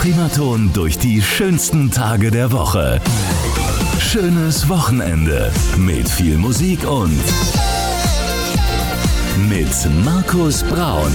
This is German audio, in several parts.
Primaton durch die schönsten Tage der Woche. Schönes Wochenende mit viel Musik und mit Markus Braun.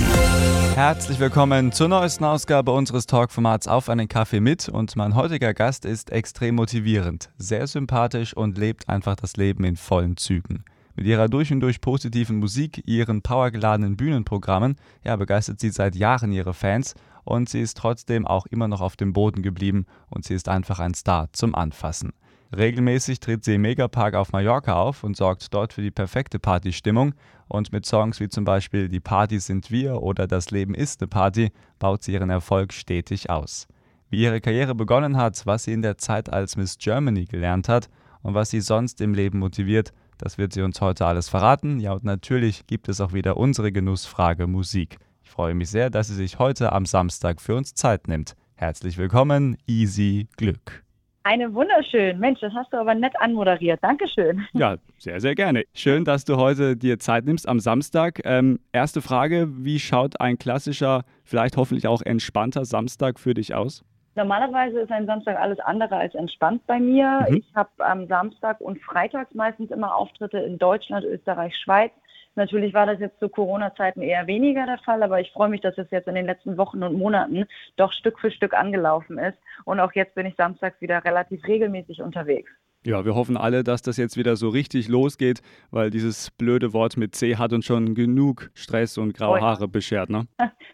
Herzlich willkommen zur neuesten Ausgabe unseres Talkformats Auf einen Kaffee mit, und mein heutiger Gast ist extrem motivierend, sehr sympathisch und lebt einfach das Leben in vollen Zügen. Mit ihrer durch und durch positiven Musik, ihren powergeladenen Bühnenprogrammen, begeistert sie seit Jahren ihre Fans, und sie ist trotzdem auch immer noch auf dem Boden geblieben und sie ist einfach ein Star zum Anfassen. Regelmäßig tritt sie im Megapark auf Mallorca auf und sorgt dort für die perfekte Partystimmung. Und mit Songs wie zum Beispiel Die Partys sind wir oder Das Leben ist eine Party baut sie ihren Erfolg stetig aus. Wie ihre Karriere begonnen hat, was sie in der Zeit als Miss Germany gelernt hat und was sie sonst im Leben motiviert, das wird sie uns heute alles verraten. Ja, und natürlich gibt es auch wieder unsere Genussfrage Musik. Ich freue mich sehr, dass sie sich heute am Samstag für uns Zeit nimmt. Herzlich willkommen, Isi Glück. Eine wunderschön. Mensch, das hast du aber nett anmoderiert. Dankeschön. Ja, sehr, sehr gerne. Schön, dass du heute dir Zeit nimmst am Samstag. Erste Frage, wie schaut ein klassischer, vielleicht hoffentlich auch entspannter Samstag für dich aus? Normalerweise ist ein Samstag alles andere als entspannt bei mir. Mhm. Ich habe am Samstag und freitags meistens immer Auftritte in Deutschland, Österreich, Schweiz. Natürlich war das jetzt zu Corona-Zeiten eher weniger der Fall, aber ich freue mich, dass es jetzt in den letzten Wochen und Monaten doch Stück für Stück angelaufen ist. Und auch jetzt bin ich samstags wieder relativ regelmäßig unterwegs. Ja, wir hoffen alle, dass das jetzt wieder so richtig losgeht, weil dieses blöde Wort mit C hat uns schon genug Stress und graue Haare beschert, ne?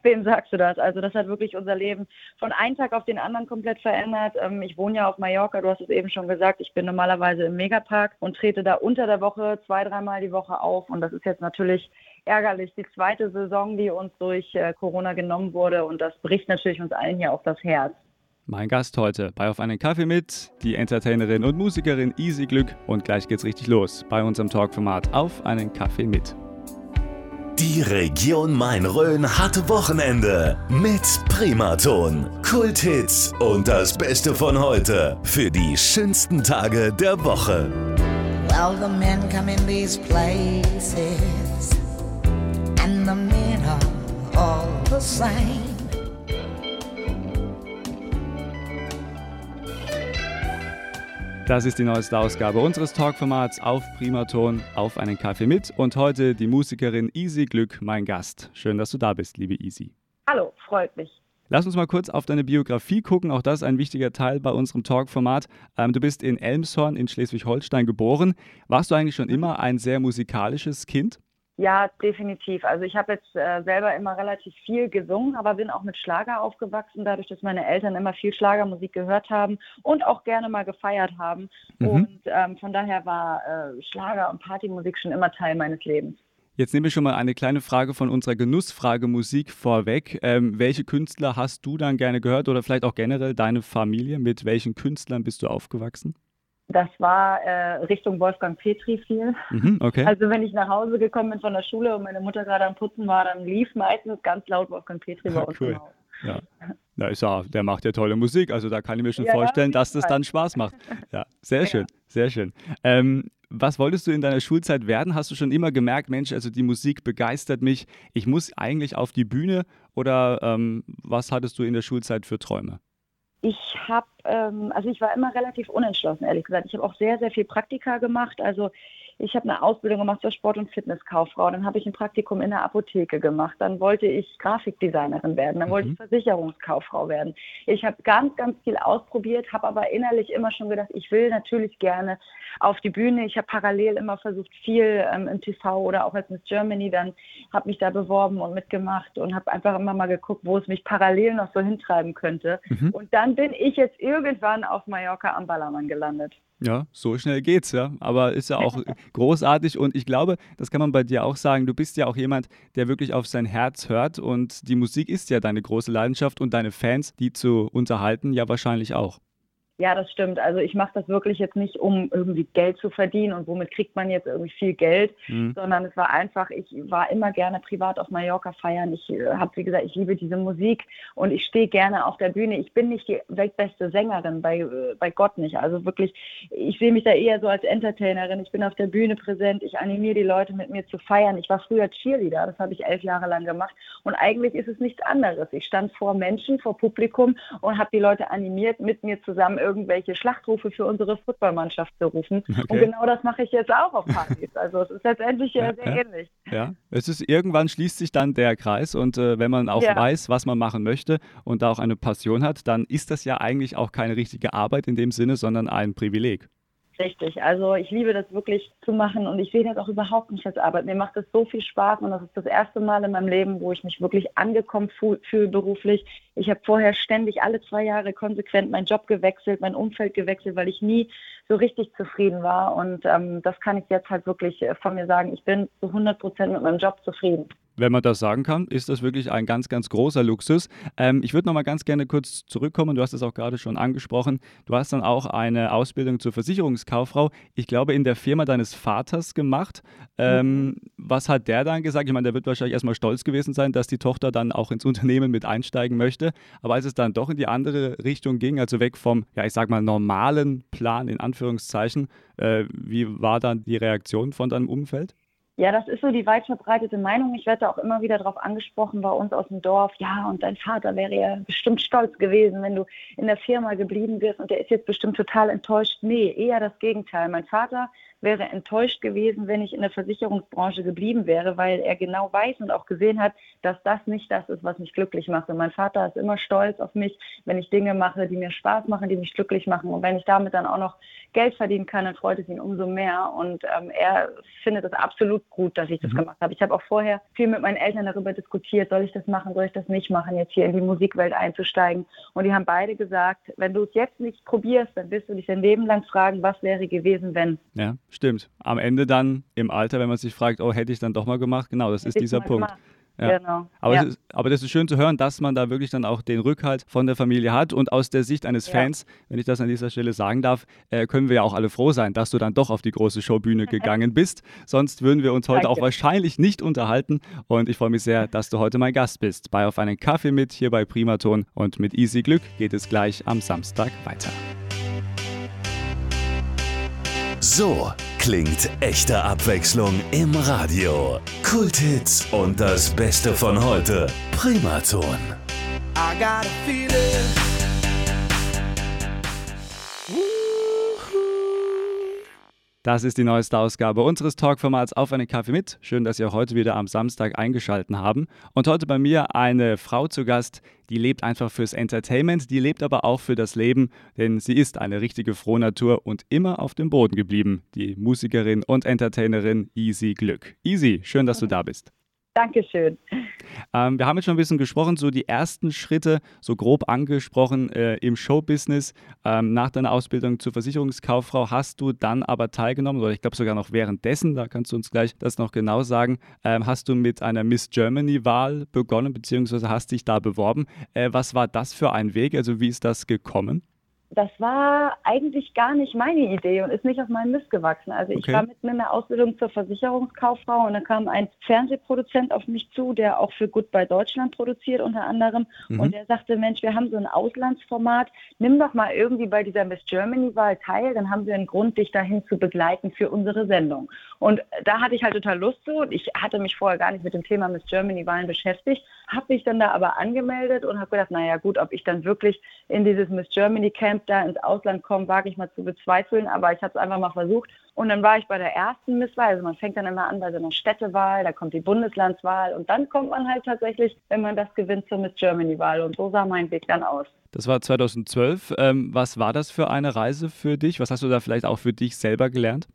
Wem sagst du das? Also das hat wirklich unser Leben von einem Tag auf den anderen komplett verändert. Ich wohne ja auf Mallorca, du hast es eben schon gesagt, ich bin normalerweise im Megapark und trete da unter der Woche 2-3 Mal die Woche auf, und das ist jetzt natürlich ärgerlich, die zweite Saison, die uns durch Corona genommen wurde, und das bricht natürlich uns allen hier auf das Herz. Mein Gast heute bei Auf einen Kaffee mit, die Entertainerin und Musikerin Isi Glück. Und gleich geht's richtig los bei unserem Talkformat Auf einen Kaffee mit. Die Region Main-Rhön hat Wochenende mit Primaton. Kulthits und das Beste von heute für die schönsten Tage der Woche. Well, the men come in these places and the men are all the same. Das ist die neueste Ausgabe unseres Talkformats auf Primaton, Auf einen Kaffee mit, und heute die Musikerin Isi Glück, mein Gast. Schön, dass du da bist, liebe Isi. Hallo, freut mich. Lass uns mal kurz auf deine Biografie gucken, auch das ist ein wichtiger Teil bei unserem Talkformat. Du bist in Elmshorn in Schleswig-Holstein geboren. Warst du eigentlich schon immer ein sehr musikalisches Kind? Ja, definitiv. Also ich habe jetzt selber immer relativ viel gesungen, aber bin auch mit Schlager aufgewachsen, dadurch, dass meine Eltern immer viel Schlagermusik gehört haben und auch gerne mal gefeiert haben. Mhm. Und von daher war Schlager und Partymusik schon immer Teil meines Lebens. Jetzt nehme ich schon mal eine kleine Frage von unserer Genussfrage Musik vorweg. Welche Künstler hast du dann gerne gehört oder vielleicht auch generell deine Familie? Mit welchen Künstlern bist du aufgewachsen? Das war Richtung Wolfgang Petri viel. Mhm, okay. Also wenn ich nach Hause gekommen bin von der Schule und meine Mutter gerade am Putzen war, dann lief meistens ganz laut Wolfgang Petri bei uns im Haus. Ja. Na, ich sag, der macht ja tolle Musik, also da kann ich mir schon vorstellen, dass das dann Spaß macht. Ja, sehr schön, sehr schön. Was wolltest du in deiner Schulzeit werden? Hast du schon immer gemerkt, Mensch, also die Musik begeistert mich, ich muss eigentlich auf die Bühne, oder was hattest du in der Schulzeit für Träume? Ich war immer relativ unentschlossen, ehrlich gesagt. Ich habe auch sehr, sehr viel Praktika gemacht. Also ich habe eine Ausbildung gemacht zur Sport- und Fitnesskauffrau. Dann habe ich ein Praktikum in der Apotheke gemacht. Dann wollte ich Grafikdesignerin werden. Dann wollte ich Versicherungskauffrau werden. Ich habe ganz, ganz viel ausprobiert, habe aber innerlich immer schon gedacht, ich will natürlich gerne auf die Bühne. Ich habe parallel immer versucht, viel im TV oder auch als Miss Germany. Dann habe mich da beworben und mitgemacht und habe einfach immer mal geguckt, wo es mich parallel noch so hintreiben könnte. Mhm. Und dann bin ich jetzt irgendwann auf Mallorca am Ballermann gelandet. Ja, so schnell geht's, ja. Aber ist ja auch großartig, und ich glaube, das kann man bei dir auch sagen, du bist ja auch jemand, der wirklich auf sein Herz hört, und die Musik ist ja deine große Leidenschaft und deine Fans, die zu unterhalten, ja wahrscheinlich auch. Ja, das stimmt. Also ich mache das wirklich jetzt nicht, um irgendwie Geld zu verdienen und womit kriegt man jetzt irgendwie viel Geld, sondern es war einfach, ich war immer gerne privat auf Mallorca feiern. Ich habe, wie gesagt, ich liebe diese Musik und ich stehe gerne auf der Bühne. Ich bin nicht die weltbeste Sängerin, bei Gott nicht. Also wirklich, ich sehe mich da eher so als Entertainerin. Ich bin auf der Bühne präsent, ich animiere die Leute, mit mir zu feiern. Ich war früher Cheerleader, das habe ich 11 Jahre lang gemacht und eigentlich ist es nichts anderes. Ich stand vor Menschen, vor Publikum und habe die Leute animiert, mit mir zusammen irgendwelche Schlachtrufe für unsere Footballmannschaft zu rufen. Okay. Und genau das mache ich jetzt auch auf Partys. Also es ist letztendlich sehr ähnlich. Ja, es ist irgendwann schließt sich dann der Kreis und wenn man auch weiß, was man machen möchte und da auch eine Passion hat, dann ist das ja eigentlich auch keine richtige Arbeit in dem Sinne, sondern ein Privileg. Richtig, also ich liebe das wirklich zu machen und ich sehe das auch überhaupt nicht als Arbeit. Mir macht das so viel Spaß und das ist das erste Mal in meinem Leben, wo ich mich wirklich angekommen fühle beruflich. Ich habe vorher ständig alle 2 Jahre konsequent meinen Job gewechselt, mein Umfeld gewechselt, weil ich nie so richtig zufrieden war und das kann ich jetzt halt wirklich von mir sagen. Ich bin zu 100% mit meinem Job zufrieden. Wenn man das sagen kann, ist das wirklich ein ganz, ganz großer Luxus. Ich würde noch mal ganz gerne kurz zurückkommen. Du hast es auch gerade schon angesprochen. Du hast dann auch eine Ausbildung zur Versicherungskauffrau, ich glaube, in der Firma deines Vaters gemacht. Was hat der dann gesagt? Ich meine, der wird wahrscheinlich erstmal stolz gewesen sein, dass die Tochter dann auch ins Unternehmen mit einsteigen möchte. Aber als es dann doch in die andere Richtung ging, also weg vom, ja, ich sag mal, normalen Plan in Anführungszeichen, wie war dann die Reaktion von deinem Umfeld? Ja, das ist so die weit verbreitete Meinung. Ich werde auch immer wieder darauf angesprochen bei uns aus dem Dorf. Ja, und dein Vater wäre ja bestimmt stolz gewesen, wenn du in der Firma geblieben wärst und der ist jetzt bestimmt total enttäuscht. Nee, eher das Gegenteil. Mein Vater wäre enttäuscht gewesen, wenn ich in der Versicherungsbranche geblieben wäre, weil er genau weiß und auch gesehen hat, dass das nicht das ist, was mich glücklich macht. Und mein Vater ist immer stolz auf mich, wenn ich Dinge mache, die mir Spaß machen, die mich glücklich machen. Und wenn ich damit dann auch noch Geld verdienen kann, dann freut es ihn umso mehr. Und er findet es absolut gut, dass ich das gemacht habe. Ich habe auch vorher viel mit meinen Eltern darüber diskutiert, soll ich das machen, soll ich das nicht machen, jetzt hier in die Musikwelt einzusteigen. Und die haben beide gesagt, wenn du es jetzt nicht probierst, dann wirst du dich dein Leben lang fragen, was wäre gewesen, wenn. Ja. Stimmt. Am Ende dann im Alter, wenn man sich fragt, oh, hätte ich dann doch mal gemacht? Genau, das ist dieser Punkt. Ja. Genau. Aber das ist schön zu hören, dass man da wirklich dann auch den Rückhalt von der Familie hat. Und aus der Sicht eines Fans, wenn ich das an dieser Stelle sagen darf, können wir ja auch alle froh sein, dass du dann doch auf die große Showbühne gegangen bist. Sonst würden wir uns heute auch wahrscheinlich nicht unterhalten. Und ich freue mich sehr, dass du heute mein Gast bist. Bei Auf einen Kaffee mit, hier bei Primaton. Und mit Isi Glück geht es gleich am Samstag weiter. So klingt echte Abwechslung im Radio. Kulthits und das Beste von heute. Primaton. I got a feeling. Das ist die neueste Ausgabe unseres Talkformats Auf einen Kaffee mit. Schön, dass ihr heute wieder am Samstag eingeschaltet habt. Und heute bei mir eine Frau zu Gast, die lebt einfach fürs Entertainment, die lebt aber auch für das Leben, denn sie ist eine richtige Frohnatur und immer auf dem Boden geblieben, die Musikerin und Entertainerin Isi Glück. Isi, schön, dass du da bist. Dankeschön. Wir haben jetzt schon ein bisschen gesprochen, so die ersten Schritte, so grob angesprochen im Showbusiness. Nach deiner Ausbildung zur Versicherungskauffrau hast du dann aber teilgenommen, oder ich glaube sogar noch währenddessen, da kannst du uns gleich das noch genau sagen, hast du mit einer Miss Germany-Wahl begonnen, beziehungsweise hast dich da beworben. Was war das für ein Weg? Also wie ist das gekommen? Das war eigentlich gar nicht meine Idee und ist nicht auf meinen Mist gewachsen. Also ich war mitten in der Ausbildung zur Versicherungskauffrau und dann kam ein Fernsehproduzent auf mich zu, der auch für Goodbye Deutschland produziert unter anderem. Und der sagte, Mensch, wir haben so ein Auslandsformat, nimm doch mal irgendwie bei dieser Miss Germany-Wahl teil, dann haben wir einen Grund, dich dahin zu begleiten für unsere Sendung. Und da hatte ich halt total Lust zu. Ich hatte mich vorher gar nicht mit dem Thema Miss Germany-Wahlen beschäftigt, habe mich dann da aber angemeldet und habe gedacht, naja gut, ob ich dann wirklich in dieses Miss Germany-Camp da ins Ausland kommen, wage ich mal zu bezweifeln, aber ich habe es einfach mal versucht. Und dann war ich bei der ersten Misswahl, also man fängt dann immer an bei so einer Städtewahl, da kommt die Bundeslandswahl und dann kommt man halt tatsächlich, wenn man das gewinnt, zur Miss Germany-Wahl und so sah mein Weg dann aus. Das war 2012. Was war das für eine Reise für dich? Was hast du da vielleicht auch für dich selber gelernt?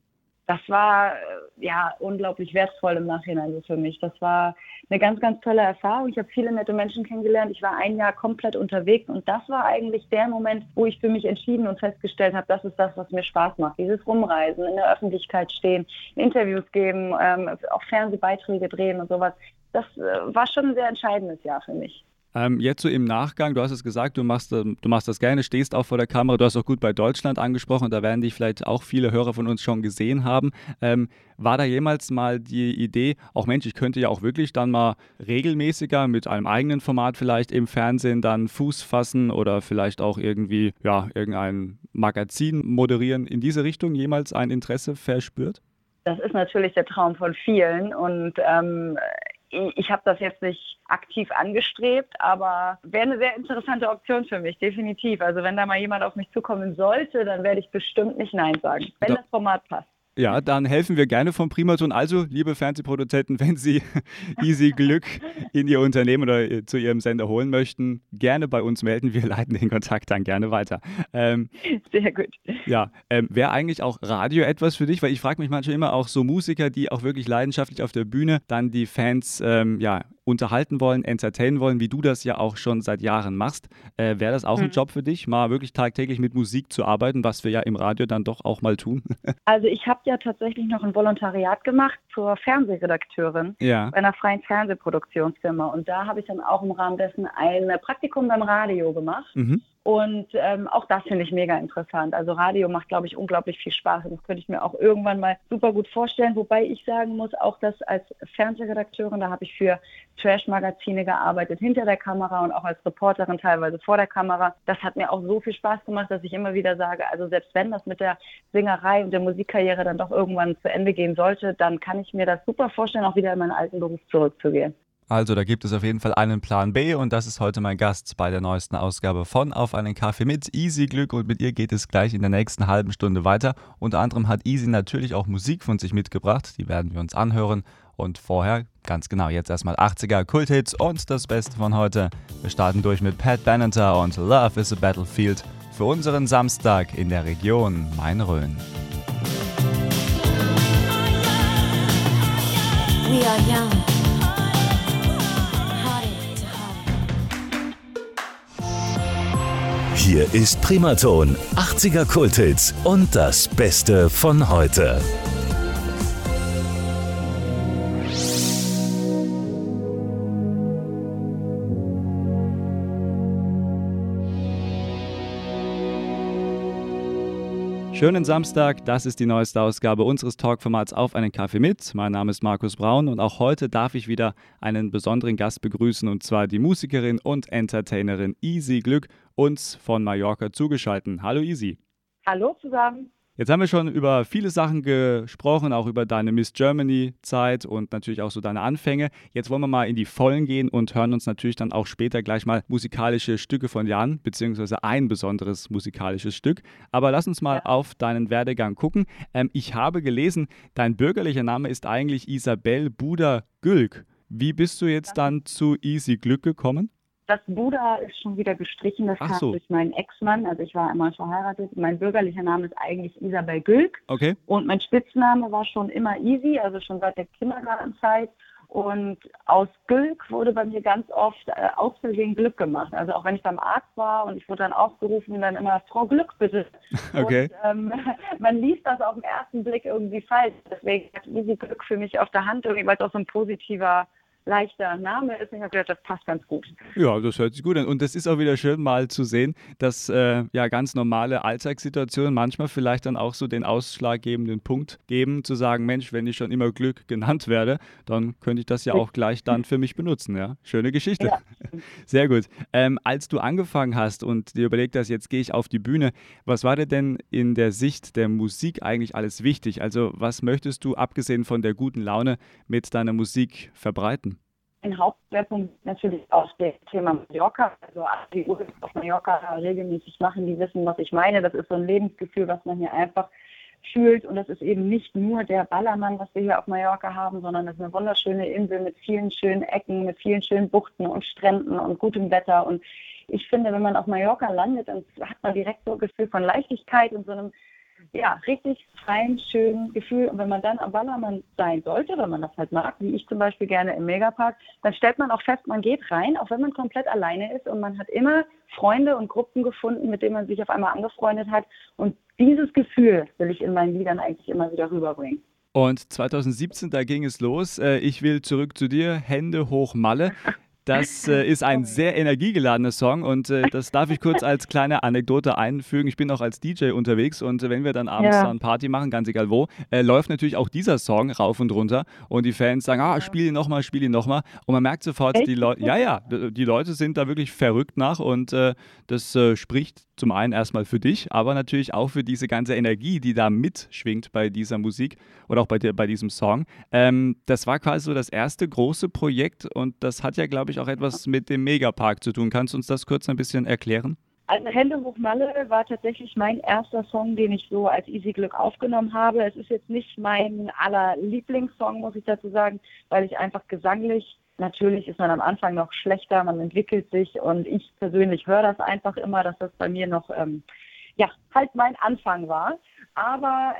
Das war ja unglaublich wertvoll im Nachhinein so für mich. Das war eine ganz, ganz tolle Erfahrung. Ich habe viele nette Menschen kennengelernt. Ich war 1 Jahr komplett unterwegs und das war eigentlich der Moment, wo ich für mich entschieden und festgestellt habe, das ist das, was mir Spaß macht. Dieses Rumreisen, in der Öffentlichkeit stehen, Interviews geben, auch Fernsehbeiträge drehen und sowas. Das war schon ein sehr entscheidendes Jahr für mich. Jetzt so im Nachgang, du hast es gesagt, du machst das gerne, stehst auch vor der Kamera, du hast auch Goodbye Deutschland angesprochen, da werden dich vielleicht auch viele Hörer von uns schon gesehen haben. War da jemals mal die Idee, auch Mensch, ich könnte ja auch wirklich dann mal regelmäßiger mit einem eigenen Format vielleicht im Fernsehen dann Fuß fassen oder vielleicht auch irgendwie, ja, irgendein Magazin moderieren, in diese Richtung jemals ein Interesse verspürt? Das ist natürlich der Traum von vielen und ich habe das jetzt nicht aktiv angestrebt, aber wäre eine sehr interessante Option für mich, definitiv. Also wenn da mal jemand auf mich zukommen sollte, dann werde ich bestimmt nicht Nein sagen, wenn das Format passt. Ja, dann helfen wir gerne vom Primaton. Also, liebe Fernsehproduzenten, wenn Sie Isi Glück in Ihr Unternehmen oder zu Ihrem Sender holen möchten, gerne bei uns melden. Wir leiten den Kontakt dann gerne weiter. Sehr gut. Ja, wäre eigentlich auch Radio etwas für dich? Weil ich frage mich manchmal immer auch so Musiker, die auch wirklich leidenschaftlich auf der Bühne dann die Fans unterhalten wollen, entertainen wollen, wie du das ja auch schon seit Jahren machst. Wäre das auch ein Job für dich, mal wirklich tagtäglich mit Musik zu arbeiten, was wir ja im Radio dann doch auch mal tun? Also ich habe ja tatsächlich noch ein Volontariat gemacht zur Fernsehredakteurin bei einer freien Fernsehproduktionsfirma. Und da habe ich dann auch im Rahmen dessen ein Praktikum beim Radio gemacht. Mhm. Und auch das finde ich mega interessant. Also Radio macht, glaube ich, unglaublich viel Spaß. Und das könnte ich mir auch irgendwann mal super gut vorstellen. Wobei ich sagen muss, auch das als Fernsehredakteurin, da habe ich für Trash-Magazine gearbeitet, hinter der Kamera und auch als Reporterin teilweise vor der Kamera. Das hat mir auch so viel Spaß gemacht, dass ich immer wieder sage, also selbst wenn das mit der Singerei und der Musikkarriere dann doch irgendwann zu Ende gehen sollte, dann kann ich mir das super vorstellen, auch wieder in meinen alten Beruf zurückzugehen. Also da gibt es auf jeden Fall einen Plan B und das ist heute mein Gast bei der neuesten Ausgabe von Auf einen Kaffee mit Isi Glück und mit ihr geht es gleich in der nächsten halben Stunde weiter. Unter anderem hat Isi natürlich auch Musik von sich mitgebracht, die werden wir uns anhören und vorher, ganz genau, jetzt erstmal 80er Kulthits und das Beste von heute. Wir starten durch mit Pat Benatar und Love is a Battlefield für unseren Samstag in der Region Main-Rhön. We are young. Hier ist Primaton, 80er Kulthits und das Beste von heute. Schönen Samstag, das ist die neueste Ausgabe unseres Talkformats Auf einen Kaffee mit. Mein Name ist Markus Braun und auch heute darf ich wieder einen besonderen Gast begrüßen und zwar die Musikerin und Entertainerin Isi Glück, uns von Mallorca zugeschaltet. Hallo Isi. Hallo zusammen. Jetzt haben wir schon über viele Sachen gesprochen, auch über deine Miss Germany-Zeit und natürlich auch so deine Anfänge. Jetzt wollen wir mal in die Vollen gehen und hören uns natürlich dann auch später gleich mal musikalische Stücke von dir an, beziehungsweise ein besonderes musikalisches Stück. Aber lass uns mal auf deinen Werdegang gucken. Ich habe gelesen, dein bürgerlicher Name ist eigentlich Isabel Buda Gülk. Wie bist du jetzt dann zu Isi Glück gekommen? Das Buda ist schon wieder gestrichen, das kam durch meinen Ex-Mann, also ich war einmal verheiratet. Mein bürgerlicher Name ist eigentlich Isabel Gülk und mein Spitzname war schon immer Isi, also schon seit der Kindergartenzeit. Und aus Glück wurde bei mir ganz oft aus Versehen Glück gemacht. Also auch wenn ich beim Arzt war und ich wurde dann aufgerufen, dann immer Frau Glück bitte. Okay. Und man liest das auf den ersten Blick irgendwie falsch. Deswegen hat Isi Glück für mich auf der Hand, irgendwie, weil es auch so ein positiver, leichter Name ist. Ich habe gedacht, das passt ganz gut. Ja, das hört sich gut an. Und das ist auch wieder schön mal zu sehen, dass ganz normale Alltagssituationen manchmal vielleicht dann auch so den ausschlaggebenden Punkt geben, zu sagen, Mensch, wenn ich schon immer Glück genannt werde, dann könnte ich das ja auch gleich dann für mich benutzen. Ja, schöne Geschichte. Ja. Sehr gut. Als du angefangen hast und dir überlegt hast, jetzt gehe ich auf die Bühne, was war dir denn in der Sicht der Musik eigentlich alles wichtig? Also was möchtest du, abgesehen von der guten Laune, mit deiner Musik verbreiten? Ein Hauptschwerpunkt natürlich auf dem Thema Mallorca. Also die Urlaub auf Mallorca regelmäßig machen, die wissen, was ich meine. Das ist so ein Lebensgefühl, was man hier einfach fühlt. Und das ist eben nicht nur der Ballermann, was wir hier auf Mallorca haben, sondern das ist eine wunderschöne Insel mit vielen schönen Ecken, mit vielen schönen Buchten und Stränden und gutem Wetter. Und ich finde, wenn man auf Mallorca landet, dann hat man direkt so ein Gefühl von Leichtigkeit und so einem richtig freien, schönen Gefühl. Und wenn man dann am Ballermann sein sollte, wenn man das halt mag, wie ich zum Beispiel gerne im Megapark, dann stellt man auch fest, man geht rein, auch wenn man komplett alleine ist. Und man hat immer Freunde und Gruppen gefunden, mit denen man sich auf einmal angefreundet hat. Und dieses Gefühl will ich in meinen Liedern eigentlich immer wieder rüberbringen. Und 2017, da ging es los. Ich will zurück zu dir, Hände hoch Malle. Das ist ein sehr energiegeladener Song und das darf ich kurz als kleine Anekdote einfügen. Ich bin auch als DJ unterwegs und wenn wir dann abends dann Party machen, ganz egal wo, läuft natürlich auch dieser Song rauf und runter und die Fans sagen, spiel ihn nochmal. Und man merkt sofort, die Leute sind da wirklich verrückt nach und das spricht zum einen erstmal für dich, aber natürlich auch für diese ganze Energie, die da mitschwingt bei dieser Musik oder auch bei diesem Song. Das war quasi so das erste große Projekt und das hat ja, glaube ich, auch etwas mit dem Megapark zu tun. Kannst du uns das kurz ein bisschen erklären? Also Hände hoch Malle war tatsächlich mein erster Song, den ich so als Isi Glück aufgenommen habe. Es ist jetzt nicht mein aller Lieblingssong, muss ich dazu sagen, weil ich einfach gesanglich, natürlich ist man am Anfang noch schlechter, man entwickelt sich und ich persönlich höre das einfach immer, dass das bei mir noch halt mein Anfang war. Aber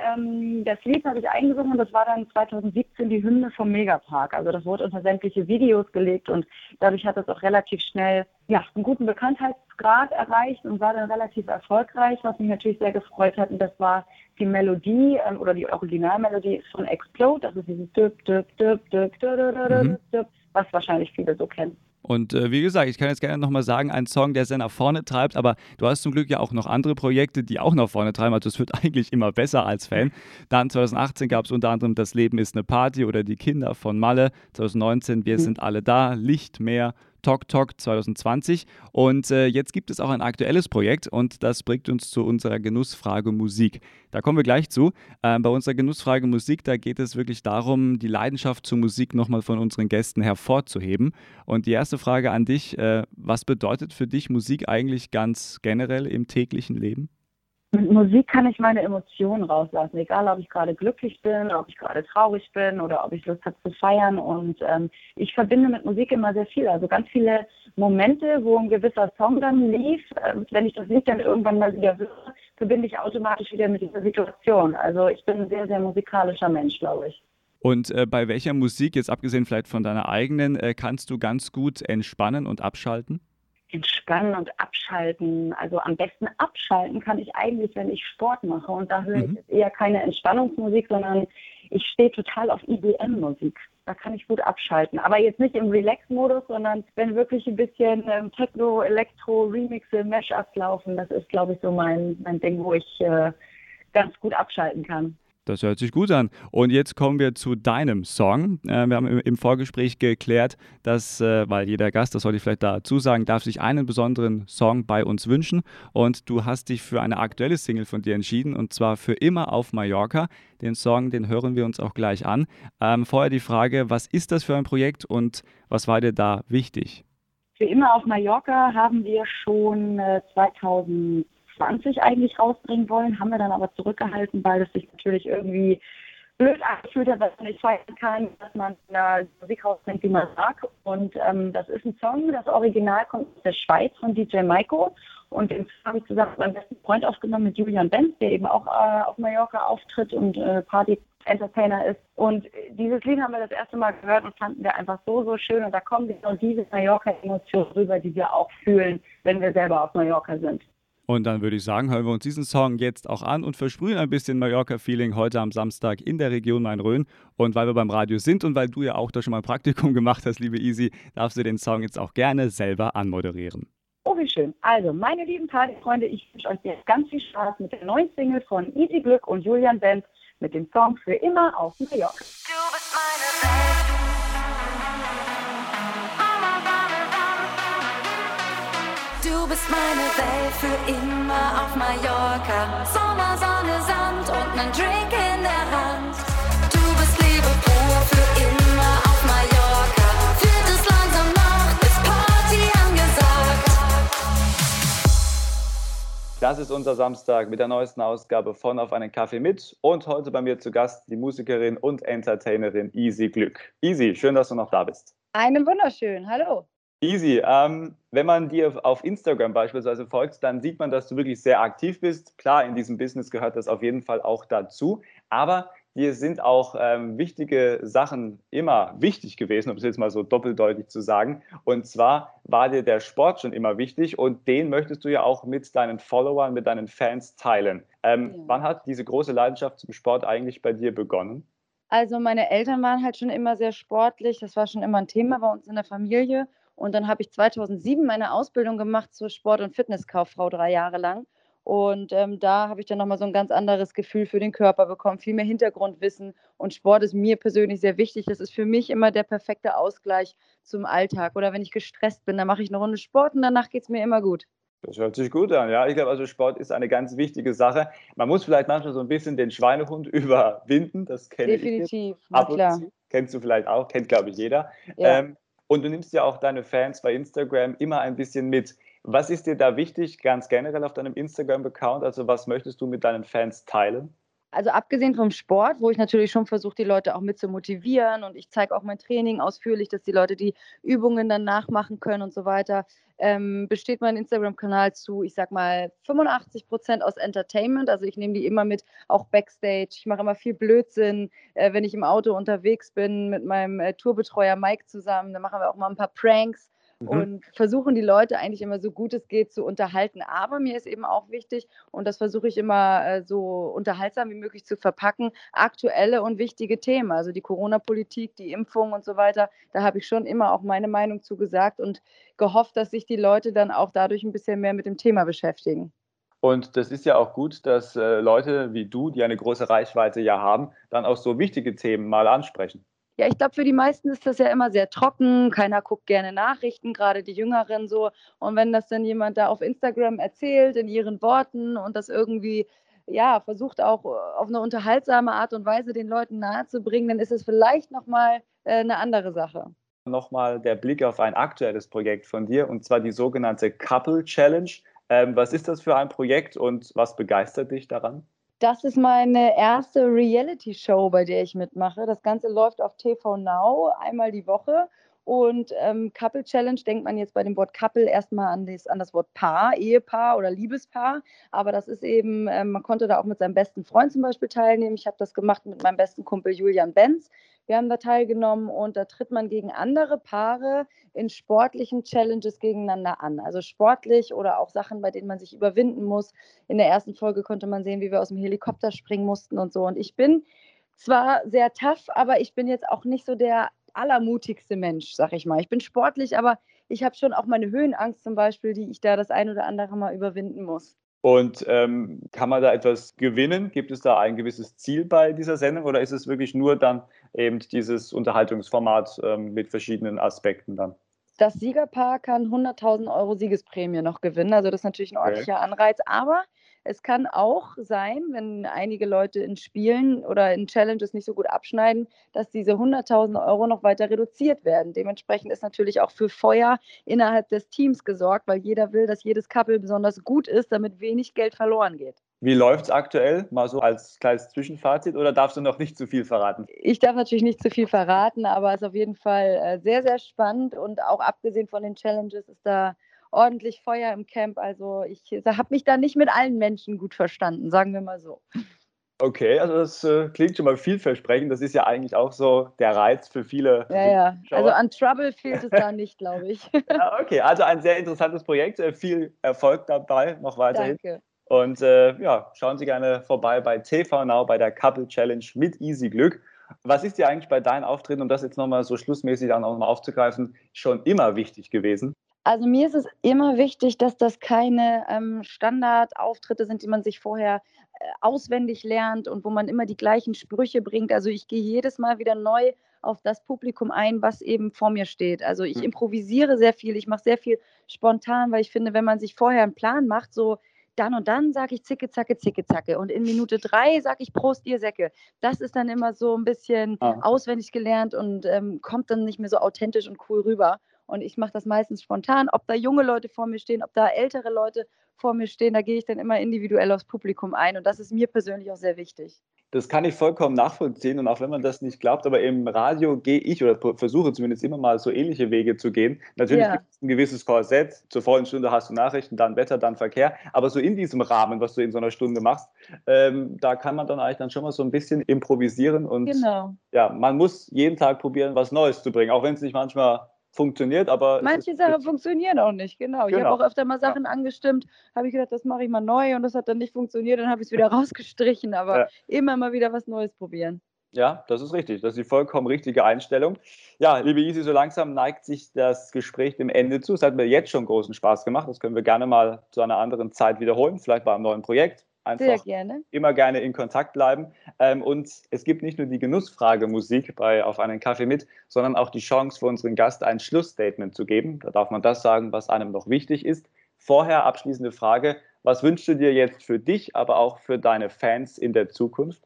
das Lied habe ich eingesungen und das war dann 2017 die Hymne vom Megapark. Also das wurde unter sämtliche Videos gelegt und dadurch hat das auch relativ schnell einen guten Bekanntheitsgrad erreicht und war dann relativ erfolgreich, was mich natürlich sehr gefreut hat. Und das war die Melodie oder die Originalmelodie von Explode. Das ist dieses Düb, Düb, Düb, Düb, Düb, Düb, was wahrscheinlich viele so kennen. Und wie gesagt, ich kann jetzt gerne nochmal sagen, ein Song, der sehr nach vorne treibt, aber du hast zum Glück ja auch noch andere Projekte, die auch nach vorne treiben, also es wird eigentlich immer besser als Fan. Dann 2018 gab es unter anderem Das Leben ist eine Party oder Die Kinder von Malle, 2019 Wir sind alle da, Lichtmeer, Tok Tok 2020 und jetzt gibt es auch ein aktuelles Projekt und das bringt uns zu unserer Genussfrage Musik. Da kommen wir gleich zu. Bei unserer Genussfrage Musik, da geht es wirklich darum, die Leidenschaft zur Musik nochmal von unseren Gästen hervorzuheben. Und die erste Frage an dich, was bedeutet für dich Musik eigentlich ganz generell im täglichen Leben? Mit Musik kann ich meine Emotionen rauslassen, egal ob ich gerade glücklich bin, ob ich gerade traurig bin oder ob ich Lust habe zu feiern. Und ich verbinde mit Musik immer sehr viel, also ganz viele Momente, wo ein gewisser Song dann lief. Wenn ich das Lied dann irgendwann mal wieder höre, verbinde ich automatisch wieder mit dieser Situation. Also ich bin ein sehr, sehr musikalischer Mensch, glaube ich. Und bei welcher Musik, jetzt abgesehen vielleicht von deiner eigenen, kannst du ganz gut entspannen und abschalten? Entspannen und abschalten. Also am besten abschalten kann ich eigentlich, wenn ich Sport mache. Und da höre ich eher keine Entspannungsmusik, sondern ich stehe total auf EDM-Musik. Da kann ich gut abschalten. Aber jetzt nicht im Relax-Modus, sondern wenn wirklich ein bisschen Techno, Elektro, Remixe, Mashups laufen, das ist, glaube ich, so mein Ding, wo ich ganz gut abschalten kann. Das hört sich gut an. Und jetzt kommen wir zu deinem Song. Wir haben im Vorgespräch geklärt, dass, weil jeder Gast, das sollte ich vielleicht dazu sagen, darf sich einen besonderen Song bei uns wünschen. Und du hast dich für eine aktuelle Single von dir entschieden, und zwar Für immer auf Mallorca. Den Song, den hören wir uns auch gleich an. Vorher die Frage, was ist das für ein Projekt und was war dir da wichtig? Für immer auf Mallorca haben wir schon 2020 eigentlich rausbringen wollen, haben wir dann aber zurückgehalten, weil es sich natürlich irgendwie blöd angefühlt hat, dass man nicht feiern kann, dass man Musik rausbringt, die man mag. Und das ist ein Song, das Original kommt aus der Schweiz von DJ Maiko. Und den habe ich zusammen mit meinem besten Freund aufgenommen, mit Julian Benz, der eben auch auf Mallorca auftritt und Party-Entertainer ist. Und dieses Lied haben wir das erste Mal gehört und fanden wir einfach so, so schön. Und da kommen genau diese Mallorca-Emotionen rüber, die wir auch fühlen, wenn wir selber auf Mallorca sind. Und dann würde ich sagen, hören wir uns diesen Song jetzt auch an und versprühen ein bisschen Mallorca-Feeling heute am Samstag in der Region Main-Rhön. Und weil wir beim Radio sind und weil du ja auch da schon mal ein Praktikum gemacht hast, liebe Isi, darfst du den Song jetzt auch gerne selber anmoderieren. Oh, wie schön. Also, meine lieben Partyfreunde, ich wünsche euch jetzt ganz viel Spaß mit der neuen Single von Isi Glück und Julian Benz mit dem Song Für immer auf Mallorca. Du bist meine Welt. Du bist meine Welt für immer auf Mallorca. Sommer, Sonne, Sand und nen Drink in der Hand. Du bist Liebe pur für immer auf Mallorca. Fühlt es langsam nach, ist Party angesagt. Das ist unser Samstag mit der neuesten Ausgabe von Auf einen Kaffee mit. Und heute bei mir zu Gast die Musikerin und Entertainerin Isi Glück. Isi, schön, dass du noch da bist. Einen wunderschönen, hallo. Isi, wenn man dir auf Instagram beispielsweise folgt, dann sieht man, dass du wirklich sehr aktiv bist. Klar, in diesem Business gehört das auf jeden Fall auch dazu. Aber dir sind auch wichtige Sachen immer wichtig gewesen, um es jetzt mal so doppeldeutig zu sagen. Und zwar war dir der Sport schon immer wichtig und den möchtest du ja auch mit deinen Followern, mit deinen Fans teilen. Wann hat diese große Leidenschaft zum Sport eigentlich bei dir begonnen? Also meine Eltern waren halt schon immer sehr sportlich. Das war schon immer ein Thema bei uns in der Familie. Und dann habe ich 2007 meine Ausbildung gemacht zur Sport- und Fitnesskauffrau 3 Jahre lang. Und da habe ich dann nochmal so ein ganz anderes Gefühl für den Körper bekommen, viel mehr Hintergrundwissen. Und Sport ist mir persönlich sehr wichtig. Das ist für mich immer der perfekte Ausgleich zum Alltag. Oder wenn ich gestresst bin, dann mache ich eine Runde Sport und danach geht es mir immer gut. Das hört sich gut an, ja. Ich glaube, also Sport ist eine ganz wichtige Sache. Man muss vielleicht manchmal so ein bisschen den Schweinehund überwinden. Das kenne ich. Definitiv, na klar. Kennst du vielleicht auch, kennt, glaube ich, jeder. Ja. Und du nimmst ja auch deine Fans bei Instagram immer ein bisschen mit. Was ist dir da wichtig, ganz generell auf deinem Instagram-Account? Also was möchtest du mit deinen Fans teilen? Also abgesehen vom Sport, wo ich natürlich schon versuche, die Leute auch mit zu motivieren, und ich zeige auch mein Training ausführlich, dass die Leute die Übungen dann nachmachen können und so weiter, besteht mein Instagram-Kanal zu, ich sag mal, 85% aus Entertainment. Also ich nehme die immer mit, auch Backstage. Ich mache immer viel Blödsinn, wenn ich im Auto unterwegs bin mit meinem Tourbetreuer Mike zusammen. Da machen wir auch mal ein paar Pranks. Und versuchen die Leute eigentlich immer so gut es geht zu unterhalten. Aber mir ist eben auch wichtig, und das versuche ich immer so unterhaltsam wie möglich zu verpacken, aktuelle und wichtige Themen. Also die Corona-Politik, die Impfung und so weiter, da habe ich schon immer auch meine Meinung zu gesagt und gehofft, dass sich die Leute dann auch dadurch ein bisschen mehr mit dem Thema beschäftigen. Und das ist ja auch gut, dass Leute wie du, die eine große Reichweite ja haben, dann auch so wichtige Themen mal ansprechen. Ja, ich glaube, für die meisten ist das ja immer sehr trocken. Keiner guckt gerne Nachrichten, gerade die Jüngeren so. Und wenn das dann jemand da auf Instagram erzählt, in ihren Worten, und das irgendwie, ja, versucht auch auf eine unterhaltsame Art und Weise den Leuten nahezubringen, dann ist es vielleicht nochmal eine andere Sache. Nochmal der Blick auf ein aktuelles Projekt von dir, und zwar die sogenannte Couple Challenge. Was ist das für ein Projekt und was begeistert dich daran? Das ist meine erste Reality-Show, bei der ich mitmache. Das Ganze läuft auf TV Now einmal die Woche. Und Couple Challenge, denkt man jetzt bei dem Wort Couple erstmal an das Wort Paar, Ehepaar oder Liebespaar. Aber das ist eben, man konnte da auch mit seinem besten Freund zum Beispiel teilnehmen. Ich habe das gemacht mit meinem besten Kumpel Julian Benz. Wir haben da teilgenommen, und da tritt man gegen andere Paare in sportlichen Challenges gegeneinander an. Also sportlich oder auch Sachen, bei denen man sich überwinden muss. In der ersten Folge konnte man sehen, wie wir aus dem Helikopter springen mussten und so. Und ich bin zwar sehr tough, aber ich bin jetzt auch nicht so der allermutigste Mensch, sag ich mal. Ich bin sportlich, aber ich habe schon auch meine Höhenangst zum Beispiel, die ich da das ein oder andere Mal überwinden muss. Und kann man da etwas gewinnen? Gibt es da ein gewisses Ziel bei dieser Sendung, oder ist es wirklich nur dann eben dieses Unterhaltungsformat mit verschiedenen Aspekten dann? Das Siegerpaar kann 100.000 € Siegesprämie noch gewinnen, also das ist natürlich ein ordentlicher Anreiz, aber es kann auch sein, wenn einige Leute in Spielen oder in Challenges nicht so gut abschneiden, dass diese 100.000 € noch weiter reduziert werden. Dementsprechend ist natürlich auch für Feuer innerhalb des Teams gesorgt, weil jeder will, dass jedes Couple besonders gut ist, damit wenig Geld verloren geht. Wie läuft es aktuell? Mal so als kleines Zwischenfazit, oder darfst du noch nicht zu viel verraten? Ich darf natürlich nicht zu viel verraten, aber es ist auf jeden Fall sehr, sehr spannend, und auch abgesehen von den Challenges ist da ordentlich Feuer im Camp. Also ich habe mich da nicht mit allen Menschen gut verstanden, sagen wir mal so. Okay, also das klingt schon mal vielversprechend. Das ist ja eigentlich auch so der Reiz für viele. Ja, Zuschauer. Also an Trouble fehlt es da nicht, glaube ich. Ja, okay, also ein sehr interessantes Projekt. Viel Erfolg dabei, noch weiterhin. Danke. Und ja, schauen Sie gerne vorbei bei TV Now, bei der Couple Challenge mit Isi Glück. Was ist dir eigentlich bei deinen Auftritten, um das jetzt nochmal so schlussmäßig dann auch nochmal aufzugreifen, schon immer wichtig gewesen? Also mir ist es immer wichtig, dass das keine Standardauftritte sind, die man sich vorher auswendig lernt und wo man immer die gleichen Sprüche bringt. Also ich gehe jedes Mal wieder neu auf das Publikum ein, was eben vor mir steht. Also ich improvisiere sehr viel, ich mache sehr viel spontan, weil ich finde, wenn man sich vorher einen Plan macht, so dann und dann sage ich Zicke, Zacke, Zicke, Zacke. Und in Minute 3 sage ich Prost, ihr Säcke. Das ist dann immer so ein bisschen auswendig gelernt und kommt dann nicht mehr so authentisch und cool rüber. Und ich mache das meistens spontan, ob da junge Leute vor mir stehen, ob da ältere Leute vor mir stehen, da gehe ich dann immer individuell aufs Publikum ein, und das ist mir persönlich auch sehr wichtig. Das kann ich vollkommen nachvollziehen, und auch wenn man das nicht glaubt, aber im Radio gehe ich oder versuche zumindest immer mal so ähnliche Wege zu gehen. Natürlich gibt es ein gewisses Korsett, zur vollen Stunde hast du Nachrichten, dann Wetter, dann Verkehr, aber so in diesem Rahmen, was du in so einer Stunde machst, da kann man dann eigentlich dann schon mal so ein bisschen improvisieren, und ja, man muss jeden Tag probieren, was Neues zu bringen, auch wenn es nicht manchmal funktioniert, aber... Manche Sachen funktionieren auch nicht, genau. Ich habe auch öfter mal Sachen angestimmt, habe ich gedacht, das mache ich mal neu, und das hat dann nicht funktioniert, dann habe ich es wieder rausgestrichen, aber immer mal wieder was Neues probieren. Ja, das ist richtig. Das ist die vollkommen richtige Einstellung. Ja, liebe Isi, so langsam neigt sich das Gespräch dem Ende zu. Es hat mir jetzt schon großen Spaß gemacht. Das können wir gerne mal zu einer anderen Zeit wiederholen, vielleicht bei einem neuen Projekt. Einfach sehr gerne. Immer gerne in Kontakt bleiben. Und es gibt nicht nur die Genussfrage Musik bei Auf einen Kaffee mit, sondern auch die Chance für unseren Gast, ein Schlussstatement zu geben. Da darf man das sagen, was einem noch wichtig ist. Vorher abschließende Frage: Was wünschst du dir jetzt für dich, aber auch für deine Fans in der Zukunft?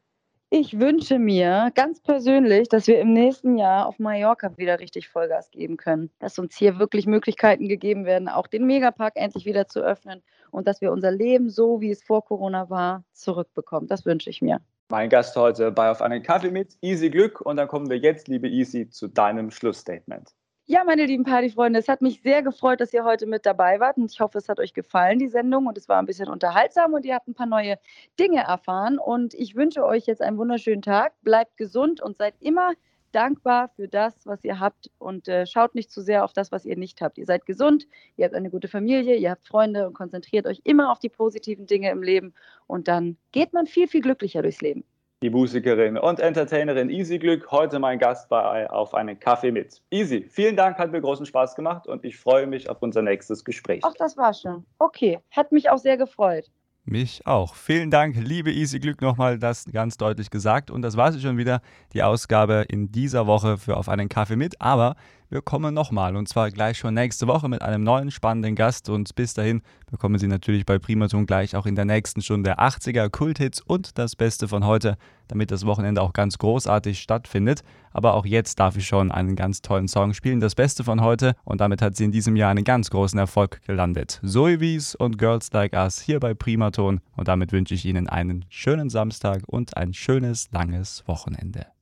Ich wünsche mir ganz persönlich, dass wir im nächsten Jahr auf Mallorca wieder richtig Vollgas geben können. Dass uns hier wirklich Möglichkeiten gegeben werden, auch den Megapark endlich wieder zu öffnen und dass wir unser Leben, so wie es vor Corona war, zurückbekommen. Das wünsche ich mir. Mein Gast heute bei Auf einen Kaffee mit Isi Glück. Und dann kommen wir jetzt, liebe Isi, zu deinem Schlussstatement. Ja, meine lieben Partyfreunde, es hat mich sehr gefreut, dass ihr heute mit dabei wart und ich hoffe, es hat euch gefallen, die Sendung, und es war ein bisschen unterhaltsam und ihr habt ein paar neue Dinge erfahren, und ich wünsche euch jetzt einen wunderschönen Tag, bleibt gesund und seid immer dankbar für das, was ihr habt, und schaut nicht zu sehr auf das, was ihr nicht habt. Ihr seid gesund, ihr habt eine gute Familie, ihr habt Freunde und konzentriert euch immer auf die positiven Dinge im Leben, und dann geht man viel, viel glücklicher durchs Leben. Die Musikerin und Entertainerin Isi Glück, heute mein Gast bei Auf einen Kaffee mit. Isi, vielen Dank, hat mir großen Spaß gemacht und ich freue mich auf unser nächstes Gespräch. Ach, das war schon. Okay, hat mich auch sehr gefreut. Mich auch. Vielen Dank, liebe Isi Glück, nochmal das ganz deutlich gesagt. Und das war es schon wieder, die Ausgabe in dieser Woche für Auf einen Kaffee mit. Aber wir kommen nochmal, und zwar gleich schon nächste Woche mit einem neuen spannenden Gast, und bis dahin bekommen Sie natürlich bei Primaton gleich auch in der nächsten Stunde 80er Kulthits und das Beste von heute, damit das Wochenende auch ganz großartig stattfindet. Aber auch jetzt darf ich schon einen ganz tollen Song spielen, das Beste von heute, und damit hat sie in diesem Jahr einen ganz großen Erfolg gelandet. Zoe Wees und Girls Like Us hier bei Primaton, und damit wünsche ich Ihnen einen schönen Samstag und ein schönes, langes Wochenende.